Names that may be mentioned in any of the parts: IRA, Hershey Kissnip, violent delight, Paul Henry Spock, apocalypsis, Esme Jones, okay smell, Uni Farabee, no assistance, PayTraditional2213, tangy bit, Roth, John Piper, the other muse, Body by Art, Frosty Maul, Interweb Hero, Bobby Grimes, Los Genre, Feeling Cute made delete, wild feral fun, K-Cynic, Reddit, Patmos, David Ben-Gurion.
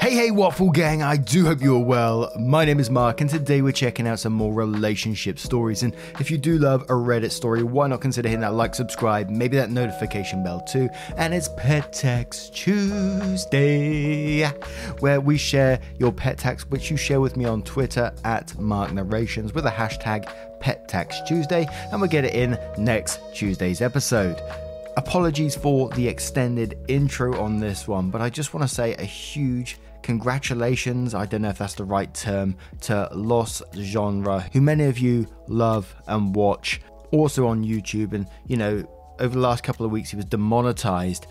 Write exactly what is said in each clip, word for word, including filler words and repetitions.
Hey, hey, Waffle Gang, I do hope you're well. My name is Mark, and today we're checking out some more relationship stories. And if you do love a Reddit story, why not consider hitting that like, subscribe, maybe that notification bell too. And it's Pet Tax Tuesday, where we share your pet tax, which you share with me on Twitter at Mark Narrations with a hashtag Pet Tax Tuesday, and we'll get it in next Tuesday's episode. Apologies for the extended intro on this one, but I just want to say a huge congratulations, I don't know if that's the right term, to Los Genre, who many of you love and watch, also on YouTube. And, you know, over the last couple of weeks, he was demonetized.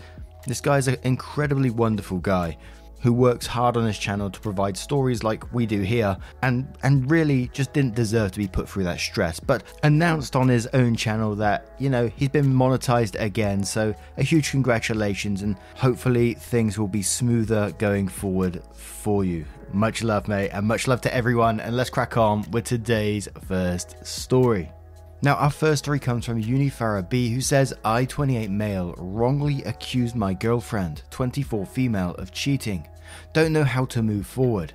This guy's an incredibly wonderful guy who works hard on his channel to provide stories like we do here, and and really just didn't deserve to be put through that stress, but announced on his own channel that, you know, he's been monetized again. So a huge congratulations, and hopefully things will be smoother going forward for you. Much love, mate, and much love to everyone, and let's crack on with today's first story. Now, our first story comes from Uni Farabee, who says, I, twenty-eight male, wrongly accused my girlfriend, twenty-four female, of cheating. Don't know how to move forward.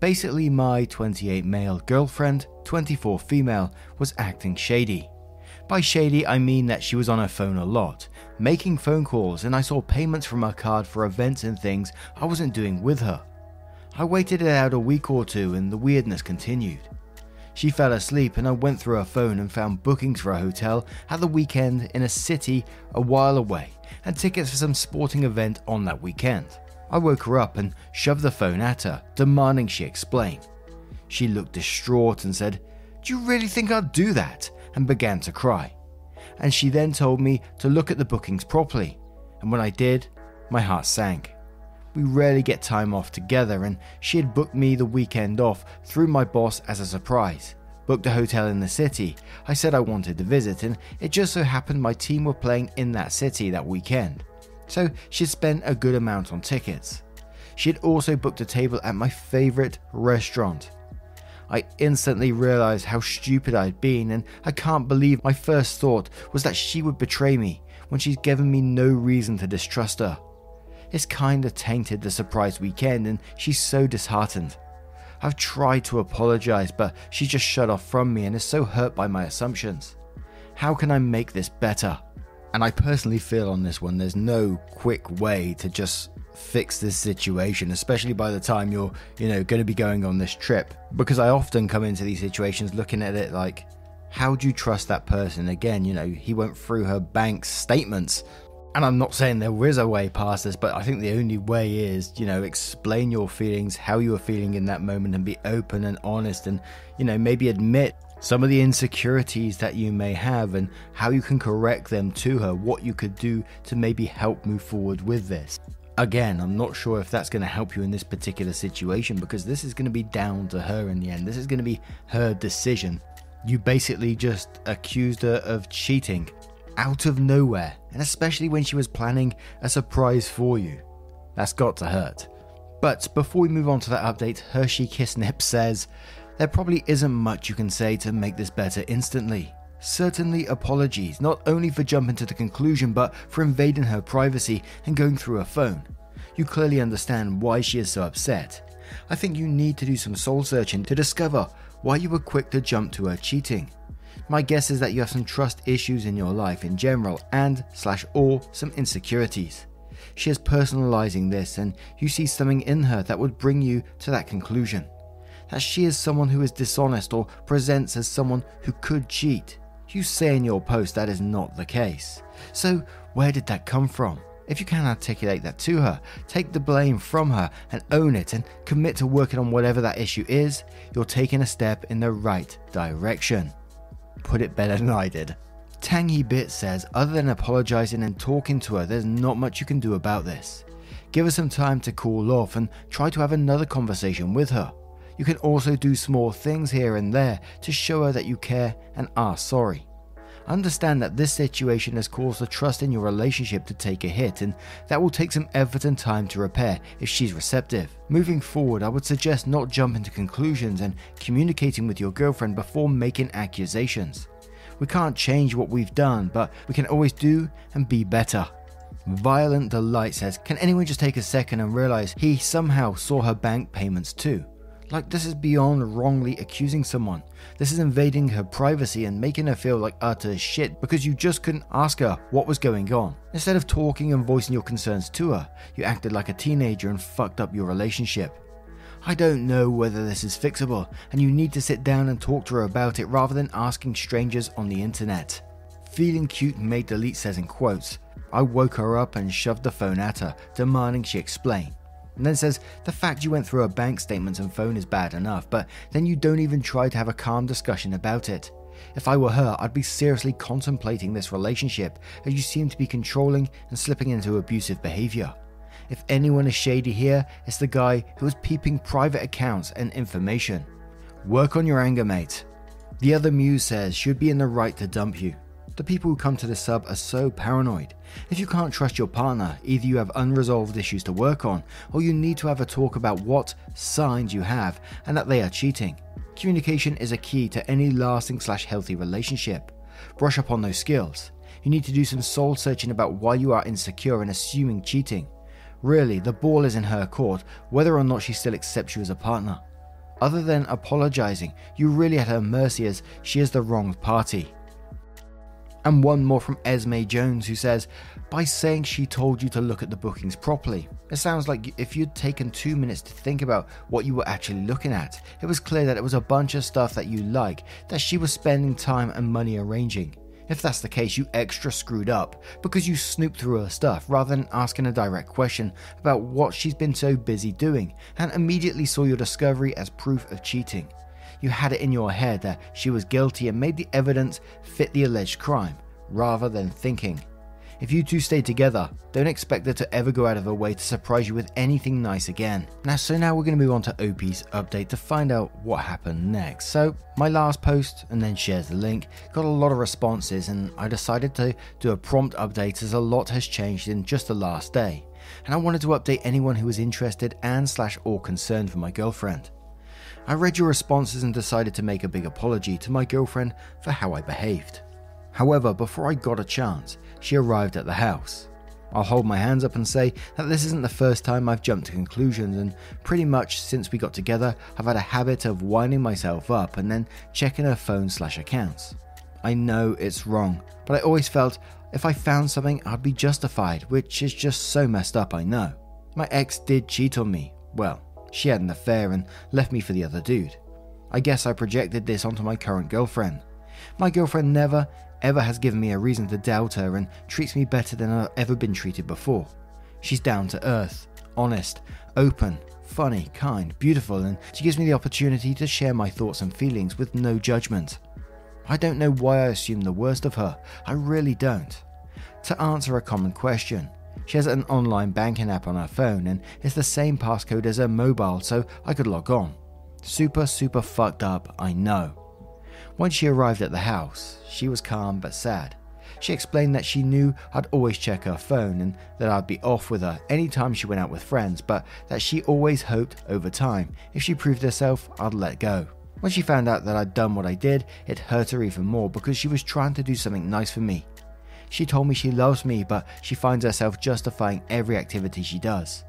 Basically, my twenty-eight male girlfriend, twenty-four female, was acting shady. By shady, I mean that she was on her phone a lot, making phone calls, and I saw payments from her card for events and things I wasn't doing with her. I waited it out a week or two, and the weirdness continued. She fell asleep, and I went through her phone and found bookings for a hotel at the weekend in a city a while away, and tickets for some sporting event on that weekend. I woke her up and shoved the phone at her, demanding she explain. She looked distraught and said, "Do you really think I'd do that?" and began to cry. And she then told me to look at the bookings properly, and when I did, my heart sank. We rarely get time off together, and she had booked me the weekend off through my boss as a surprise. Booked a hotel in the city I said I wanted to visit, and it just so happened my team were playing in that city that weekend, so she'd spent a good amount on tickets. She had also booked a table at my favourite restaurant. I instantly realised how stupid I'd been, and I can't believe my first thought was that she would betray me when she's given me no reason to distrust her. It's kinda tainted the surprise weekend, and she's so disheartened. I've tried to apologise, but she just shut off from me and is so hurt by my assumptions. How can I make this better? And I personally feel on this one there's no quick way to just fix this situation, especially by the time you're, you know, going to be going on this trip. Because I often come into these situations looking at it like, how do you trust that person? Again, you know, he went through her bank statements. And I'm not saying there is a way past this, but I think the only way is, you know, explain your feelings, how you are feeling in that moment, and be open and honest, and, you know, maybe admit some of the insecurities that you may have and how you can correct them to her, what you could do to maybe help move forward with this. Again, I'm not sure if that's going to help you in this particular situation, because this is going to be down to her in the end. This is going to be her decision. You basically just accused her of cheating out of nowhere, and especially when she was planning a surprise for you. That's got to hurt. But before we move on to that update, Hershey Kissnip says, there probably isn't much you can say to make this better instantly. Certainly apologies, not only for jumping to the conclusion, but for invading her privacy and going through her phone. You clearly understand why she is so upset. I think you need to do some soul searching to discover why you were quick to jump to her cheating. My guess is that you have some trust issues in your life in general, and slash or some insecurities. She is personalizing this, and you see something in her that would bring you to that conclusion. That she is someone who is dishonest or presents as someone who could cheat. You say in your post that is not the case. So where did that come from? If you can articulate that to her, take the blame from her and own it, and commit to working on whatever that issue is, you're taking a step in the right direction. Put it better than I did. Tangy Bit says, other than apologising and talking to her, there's not much you can do about this. Give her some time to cool off and try to have another conversation with her. You can also do small things here and there to show her that you care and are sorry. Understand that this situation has caused the trust in your relationship to take a hit, and that will take some effort and time to repair if she's receptive. Moving forward, I would suggest not jumping to conclusions and communicating with your girlfriend before making accusations. We can't change what we've done, but we can always do and be better. Violent Delight says, can anyone just take a second and realize he somehow saw her bank payments too? Like, this is beyond wrongly accusing someone. This is invading her privacy and making her feel like utter shit because you just couldn't ask her what was going on. Instead of talking and voicing your concerns to her, you acted like a teenager and fucked up your relationship. I don't know whether this is fixable, and you need to sit down and talk to her about it rather than asking strangers on the internet. Feeling Cute Made Delete says in quotes, I woke her up and shoved the phone at her, demanding she explain. And then says, the fact you went through her bank statements and phone is bad enough, but then you don't even try to have a calm discussion about it. If I were her, I'd be seriously contemplating this relationship, as you seem to be controlling and slipping into abusive behavior. If anyone is shady here, it's the guy who is peeping private accounts and information. Work on your anger, mate. The Other Muse says, should be in the right to dump you. The people who come to this sub are so paranoid. If you can't trust your partner, either you have unresolved issues to work on, or you need to have a talk about what signs you have and that they are cheating. Communication is a key to any lasting slash healthy relationship. Brush up on those skills. You need to do some soul searching about why you are insecure and assuming cheating. Really, the ball is in her court, whether or not she still accepts you as a partner. Other than apologising, you really at her mercy as she is the wrong party. And one more from Esme Jones, who says, by saying she told you to look at the bookings properly. It sounds like if you'd taken two minutes to think about what you were actually looking at, it was clear that it was a bunch of stuff that you like, that she was spending time and money arranging. If that's the case, you extra screwed up because you snooped through her stuff rather than asking a direct question about what she's been so busy doing, and immediately saw your discovery as proof of cheating. You had it in your head that she was guilty and made the evidence fit the alleged crime rather than thinking. If you two stay together, don't expect her to ever go out of her way to surprise you with anything nice again. Now, so now we're going to move on to O P's update to find out what happened next. So my last post, and then shares the link, got a lot of responses, and I decided to do a prompt update as a lot has changed in just the last day. And I wanted to update anyone who was interested and slash or concerned for my girlfriend. I read your responses and decided to make a big apology to my girlfriend for how I behaved. However, before I got a chance, she arrived at the house. I'll hold my hands up and say that this isn't the first time I've jumped to conclusions, and pretty much since we got together, I've had a habit of winding myself up and then checking her phone slash accounts. I know it's wrong, but I always felt if I found something, I'd be justified, which is just so messed up, I know. My ex did cheat on me. Well, she had an affair and left me for the other dude. I guess I projected this onto my current girlfriend. My girlfriend never ever has given me a reason to doubt her and treats me better than I've ever been treated before. She's down to earth, honest, open, funny, kind, beautiful, and she gives me the opportunity to share my thoughts and feelings with no judgment. I don't know why I assume the worst of her, I really don't. To answer a common question, she has an online banking app on her phone and it's the same passcode as her mobile, so I could log on. Super, super fucked up, I know. When she arrived at the house, she was calm but sad. She explained that she knew I'd always check her phone and that I'd be off with her anytime she went out with friends, but that she always hoped over time, if she proved herself, I'd let go. When she found out that I'd done what I did, it hurt her even more because she was trying to do something nice for me. She told me she loves me, but she finds herself justifying every activity she does.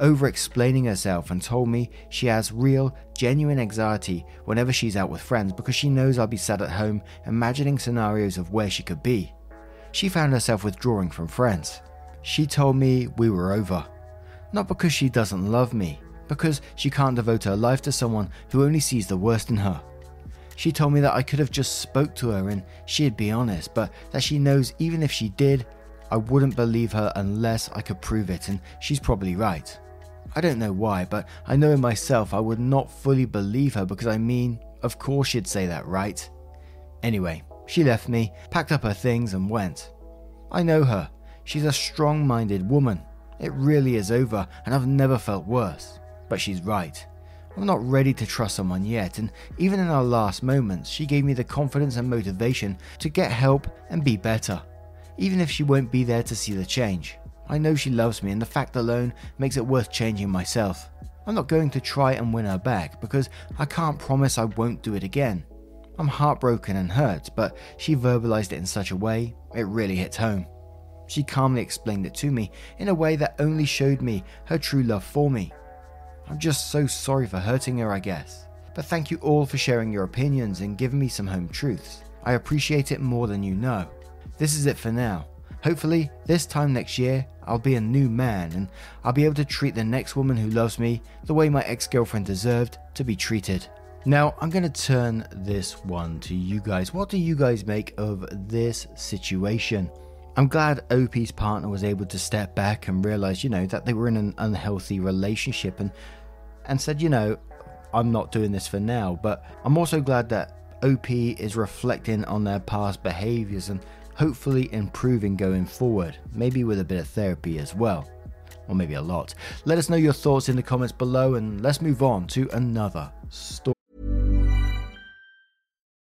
Over-explaining herself, and told me she has real, genuine anxiety whenever she's out with friends because she knows I'll be sat at home imagining scenarios of where she could be. She found herself withdrawing from friends. She told me we were over. Not because she doesn't love me, because she can't devote her life to someone who only sees the worst in her. She told me that I could have just spoke to her and she'd be honest, but that she knows even if she did, I wouldn't believe her unless I could prove it, and she's probably right. I don't know why, but I know in myself I would not fully believe her because I mean, of course she'd say that, right? Anyway, She left me, packed up her things and went. I know her. She's a strong-minded woman. It really is over and I've never felt worse. But she's right. I'm not ready to trust someone yet, and even in our last moments she gave me the confidence and motivation to get help and be better. Even if she won't be there to see the change. I know she loves me and the fact alone makes it worth changing myself. I'm not going to try and win her back because I can't promise I won't do it again. I'm heartbroken and hurt, but she verbalized it in such a way, it really hits home. She calmly explained it to me in a way that only showed me her true love for me. I'm just so sorry for hurting her, I guess. But thank you all for sharing your opinions and giving me some home truths. I appreciate it more than you know. This is it for now. Hopefully, this time next year, I'll be a new man and I'll be able to treat the next woman who loves me the way my ex-girlfriend deserved to be treated. Now, I'm going to turn this one to you guys. What do you guys make of this situation? I'm glad O P's partner was able to step back and realize, you know, that they were in an unhealthy relationship and and said, you know, I'm not doing this for now. But I'm also glad that O P is reflecting on their past behaviors and hopefully improving going forward, maybe with a bit of therapy as well, or maybe a lot. Let us know your thoughts in the comments below and let's move on to another story.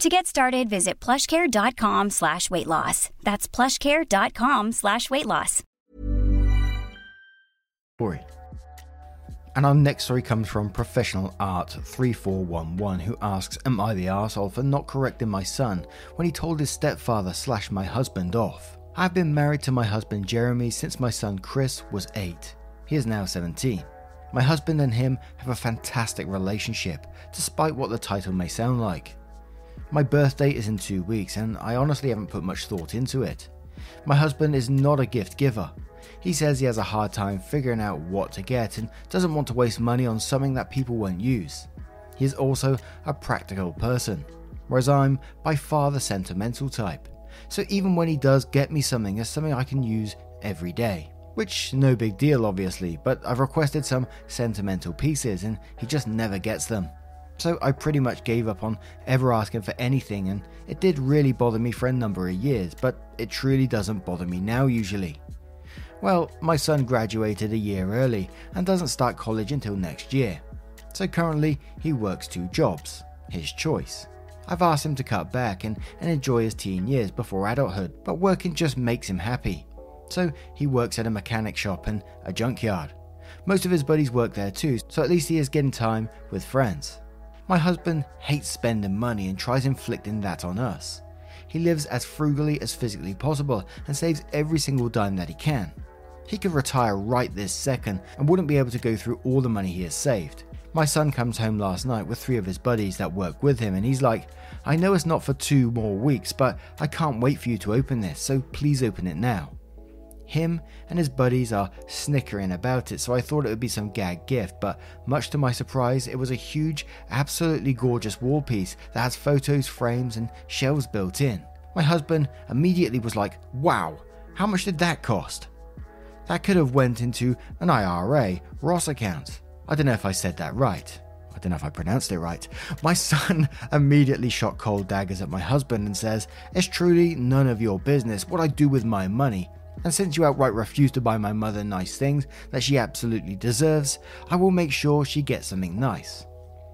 To get started, visit plushcare.com slash weight loss. That's plushcare.com slash weight loss. And our next story comes from Professional Art three four one one, who asks, am I the arsehole for not correcting my son when he told his stepfather slash my husband off? I've been married to my husband Jeremy since my son Chris was eight. He is now seventeen. My husband and him have a fantastic relationship, despite what the title may sound like. My birthday is in two weeks and I honestly haven't put much thought into it. My husband is not a gift giver. He says he has a hard time figuring out what to get and doesn't want to waste money on something that people won't use. He is also a practical person, whereas I'm by far the sentimental type. So even when he does get me something, it's something I can use every day. Which no big deal obviously, but I've requested some sentimental pieces and he just never gets them. So I pretty much gave up on ever asking for anything, and it did really bother me for a number of years, but it truly doesn't bother me now usually. Well, my son graduated a year early and doesn't start college until next year. So currently he works two jobs, his choice. I've asked him to cut back and, and enjoy his teen years before adulthood, but working just makes him happy. So he works at a mechanic shop and a junkyard. Most of his buddies work there too, so at least he is getting time with friends. My husband hates spending money and tries inflicting that on us. He lives as frugally as physically possible and saves every single dime that he can. He could retire right this second and wouldn't be able to go through all the money he has saved. My son comes home last night with three of his buddies that work with him and he's like, I know it's not for two more weeks, but I can't wait for you to open this, so please open it now. Him and his buddies are snickering about it, so I thought it would be some gag gift, but much to my surprise, it was a huge, absolutely gorgeous wall piece that has photos, frames, and shelves built in. My husband immediately was like, wow, how much did that cost? That could have went into an I R A, Roth account. I don't know if I said that right. I don't know if I pronounced it right. My son immediately shot cold daggers at my husband and says, it's truly none of your business what I do with my money. And since you outright refuse to buy my mother nice things that she absolutely deserves, I will make sure she gets something nice.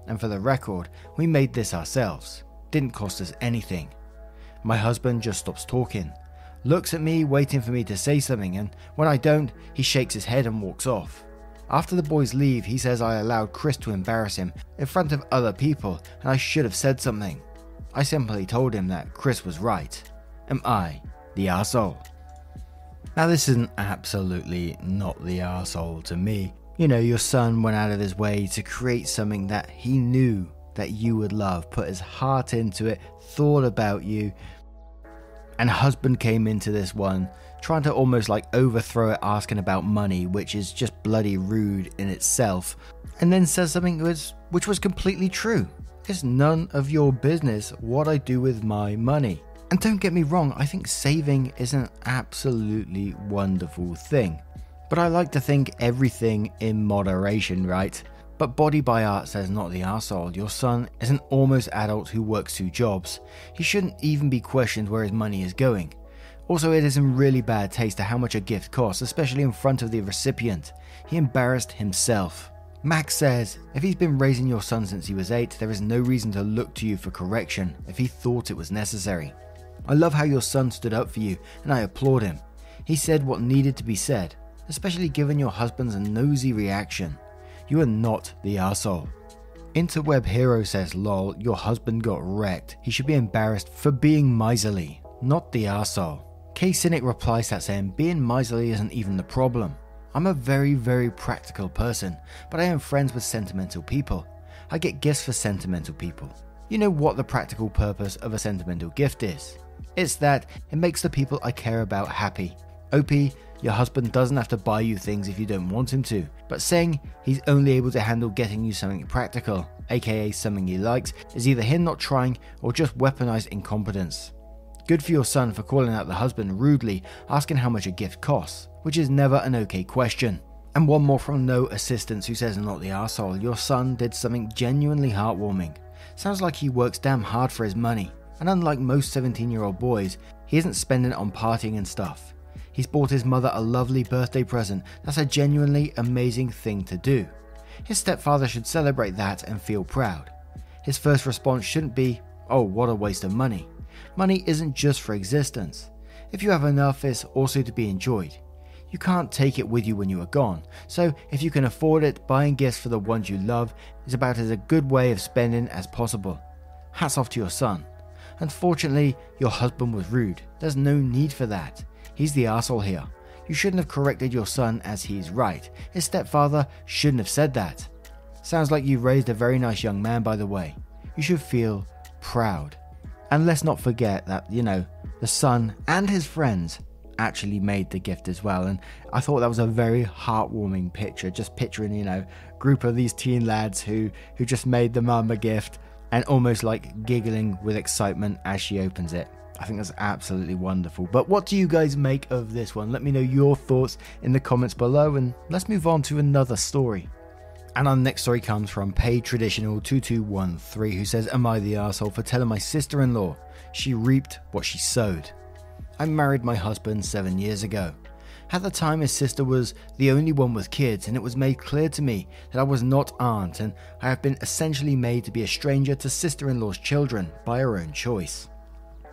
And for the record, we made this ourselves. Didn't cost us anything. My husband just stops talking. looks at me waiting for me to say something, and when I don't, he shakes his head and walks off. After the boys leave, he says I allowed Chris to embarrass him in front of other people and I should have said something. I simply told him that Chris was right. Am I the arsehole? Now this is an absolutely not the arsehole to me. You know, your son went out of his way to create something that he knew that you would love, put his heart into it, thought about you, and husband came into this one trying to almost like overthrow it, asking about money, which is just bloody rude in itself, and then says something which, which was completely true. It's none of your business what I do with my money. And don't get me wrong, I think saving is an absolutely wonderful thing. But I like to think everything in moderation, right? But Body by Art says not the arsehole. Your son is an almost adult who works two jobs. He shouldn't even be questioned where his money is going. Also, it is in really bad taste to how much a gift costs, especially in front of the recipient. He embarrassed himself. Max says, if he's been raising your son since he was eight, there is no reason to look to you for correction if he thought it was necessary. I love how your son stood up for you, and I applaud him. He said what needed to be said, especially given your husband's nosy reaction. You are not the arsehole. Interweb Hero says, lol, your husband got wrecked. He should be embarrassed for being miserly, not the arsehole. K-Cynic replies that saying, being miserly isn't even the problem. I'm a very, very practical person, but I am friends with sentimental people. I get gifts for sentimental people. You know what the practical purpose of a sentimental gift is. It's that it makes the people I care about happy. O P, your husband doesn't have to buy you things if you don't want him to, but saying he's only able to handle getting you something practical, aka something he likes, is either him not trying or just weaponized incompetence. Good for your son for calling out the husband rudely, asking how much a gift costs, which is never an okay question. And one more from No Assistance, who says not the arsehole, your son did something genuinely heartwarming. Sounds like he works damn hard for his money. And unlike most seventeen year old boys, he isn't spending it on partying and stuff. He's bought his mother a lovely birthday present. That's a genuinely amazing thing to do. His stepfather should celebrate that and feel proud. His first response shouldn't be, oh, what a waste of money. Money isn't just for existence. If you have enough, it's also to be enjoyed. You can't take it with you when you are gone. So if you can afford it, buying gifts for the ones you love is about as a good way of spending as possible. Hats off to your son. Unfortunately, your husband was rude. There's no need for that. He's the arsehole here. You shouldn't have corrected your son, as he's right. His stepfather shouldn't have said that. Sounds like you raised a very nice young man, by the way. You should feel proud. And let's not forget that, you know, the son and his friends actually made the gift as well. And I thought that was a very heartwarming picture. Just picturing, you know, group of these teen lads who, who just made the mum a gift, and almost like giggling with excitement as she opens it. I think that's absolutely wonderful. But what do you guys make of this one? Let me know your thoughts in the comments below, and let's move on to another story. And our next story comes from Pay Traditional two two one three, who says, am I the arsehole for telling my sister-in-law she reaped what she sowed? I married my husband seven years ago. At the time, his sister was the only one with kids, and it was made clear to me that I was not aunt, and I have been essentially made to be a stranger to sister-in-law's children by her own choice.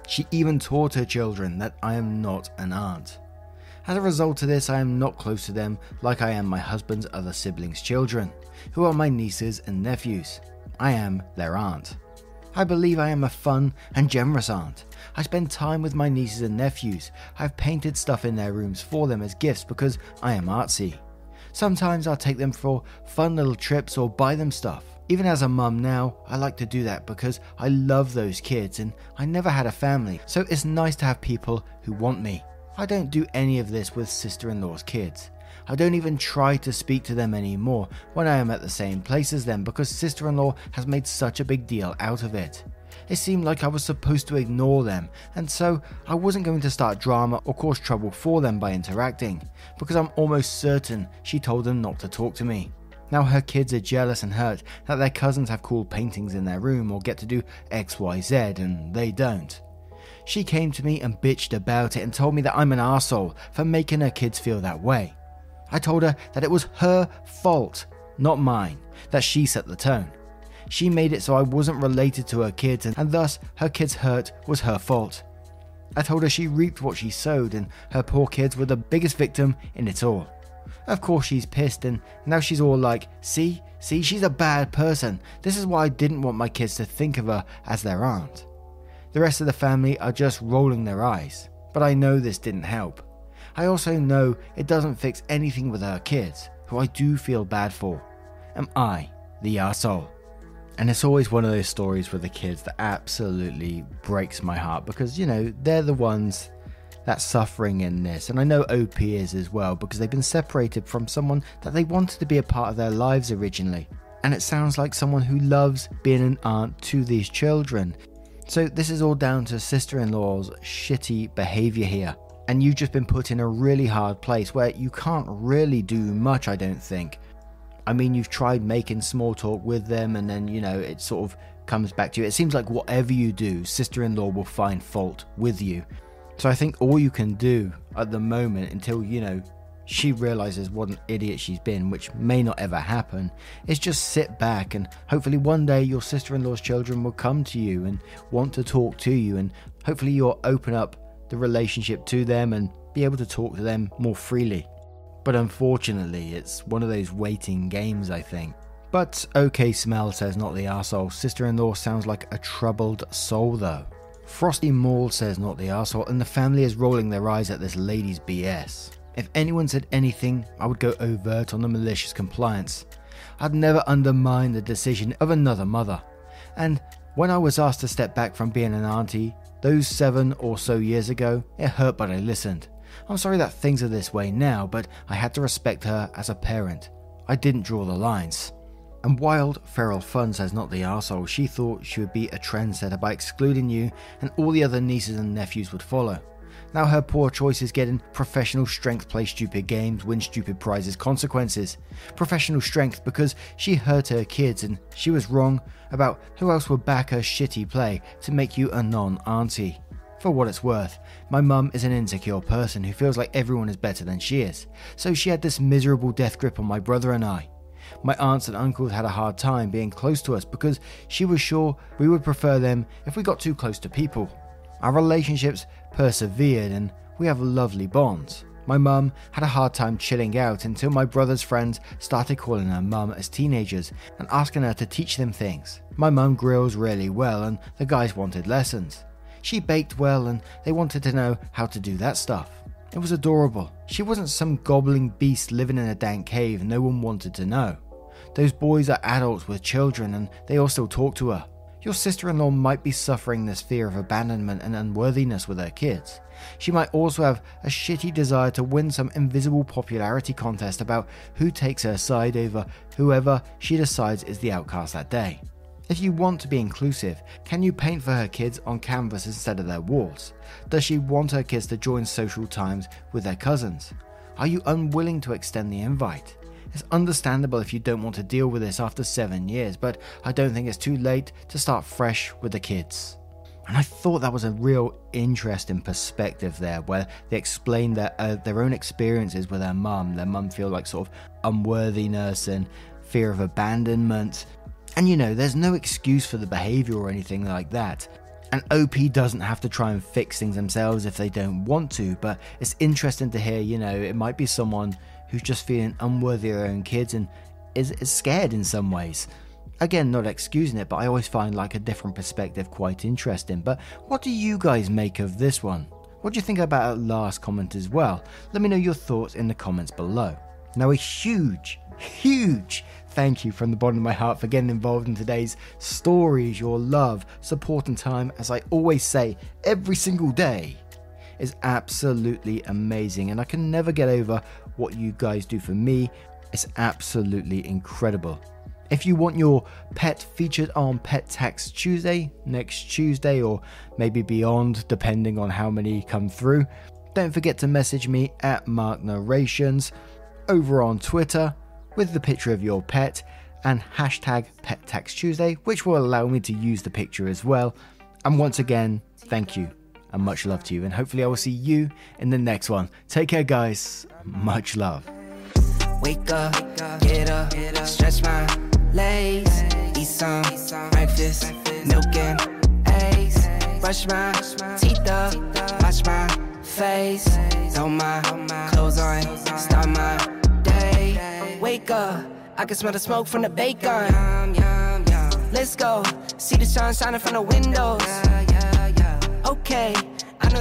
She even taught her children that I am not an aunt. As a result of this, I am not close to them like I am my husband's other siblings' children, who are my nieces and nephews. I am their aunt. I believe I am a fun and generous aunt. I spend time with my nieces and nephews. I've painted stuff in their rooms for them as gifts because I am artsy. Sometimes I'll take them for fun little trips or buy them stuff. Even as a mum now, I like to do that because I love those kids and I never had a family, so it's nice to have people who want me. I don't do any of this with sister-in-law's kids. I don't even try to speak to them anymore when I am at the same place as them because sister-in-law has made such a big deal out of it. It seemed like I was supposed to ignore them, and so I wasn't going to start drama or cause trouble for them by interacting, because I'm almost certain she told them not to talk to me. Now her kids are jealous and hurt that their cousins have cool paintings in their room or get to do X Y Z and they don't. She came to me and bitched about it and told me that I'm an arsehole for making her kids feel that way. I told her that it was her fault, not mine, that she set the tone. She made it so I wasn't related to her kids, and, and thus her kids' hurt was her fault. I told her she reaped what she sowed and her poor kids were the biggest victim in it all. Of course she's pissed and now she's all like, see, see, she's a bad person. This is why I didn't want my kids to think of her as their aunt. The rest of the family are just rolling their eyes, but I know this didn't help. I also know it doesn't fix anything with her kids, who I do feel bad for. Am I the arsehole? And it's always one of those stories with the kids that absolutely breaks my heart because, you know, they're the ones that's suffering in this. And I know O P is as well because they've been separated from someone that they wanted to be a part of their lives originally. And it sounds like someone who loves being an aunt to these children. So this is all down to sister-in-law's shitty behavior here. And you've just been put in a really hard place where you can't really do much, I don't think. I mean, you've tried making small talk with them and then, you know, it sort of comes back to you. It seems like whatever you do, sister-in-law will find fault with you. So I think all you can do at the moment until, you know, she realizes what an idiot she's been, which may not ever happen, is just sit back and hopefully one day your sister-in-law's children will come to you and want to talk to you and hopefully you'll open up the relationship to them and be able to talk to them more freely. But unfortunately, it's one of those waiting games, I think. But okay smell says not the arsehole. Sister-in-law sounds like a troubled soul, though. Frosty Maul says not the arsehole, and the family is rolling their eyes at this lady's B S. If anyone said anything, I would go overt on the malicious compliance. I'd never undermine the decision of another mother. And when I was asked to step back from being an auntie, those seven or so years ago, it hurt but I listened. I'm sorry that things are this way now, but I had to respect her as a parent. I didn't draw the lines. And Wild Feral Fun says not the arsehole. She thought she would be a trendsetter by excluding you and all the other nieces and nephews would follow. Now her poor choice is getting professional strength, play stupid games, win stupid prizes, consequences. Professional strength because she hurt her kids and she was wrong about who else would back her shitty play to make you a non-auntie. For what it's worth, my mum is an insecure person who feels like everyone is better than she is, so she had this miserable death grip on my brother and I. My aunts and uncles had a hard time being close to us because she was sure we would prefer them if we got too close to people. Our relationships persevered and we have lovely bonds. My mum had a hard time chilling out until my brother's friends started calling her mum as teenagers and asking her to teach them things. My mum grills really well and the guys wanted lessons. She baked well and they wanted to know how to do that stuff. It was adorable. She wasn't some gobbling beast living in a dank cave no one wanted to know. Those boys are adults with children and they all still talk to her. Your sister-in-law might be suffering this fear of abandonment and unworthiness with her kids. She might also have a shitty desire to win some invisible popularity contest about who takes her side over whoever she decides is the outcast that day. If you want to be inclusive, can you paint for her kids on canvas instead of their walls? Does she want her kids to join social times with their cousins? Are you unwilling to extend the invite? It's understandable if you don't want to deal with this after seven years, but I don't think it's too late to start fresh with the kids. And I thought that was a real interesting perspective there, where they explained their, uh, their own experiences with their mum. Their mum feel like sort of unworthiness and fear of abandonment. And you know, there's no excuse for the behaviour or anything like that. And O P doesn't have to try and fix things themselves if they don't want to, but it's interesting to hear, you know, it might be someone who's just feeling unworthy of their own kids and is, is scared in some ways. Again, not excusing it, but I always find like a different perspective quite interesting. But what do you guys make of this one? What do you think about that last comment as well? Let me know your thoughts in the comments below. Now a huge, huge thank you from the bottom of my heart for getting involved in today's stories. Your love, support and time, as I always say every single day, is absolutely amazing and I can never get over what you guys do for me. It's absolutely incredible. If you want your pet featured on Pet Tax Tuesday, next Tuesday or maybe beyond depending on how many come through, don't forget to message me at Mark Narrations over on Twitter with the picture of your pet and hashtag Pet Tax Tuesday, which will allow me to use the picture as well. And once again, thank you and much love to you. And hopefully I will see you in the next one. Take care, guys. Much love. Wake up, get up, stretch my legs, eat some breakfast, milk and eggs. Brush my teeth up, wash my face, throw my clothes on, start my day. Wake up, I can smell the smoke from the bacon. Let's go, see the sun shining from the windows. Okay, I know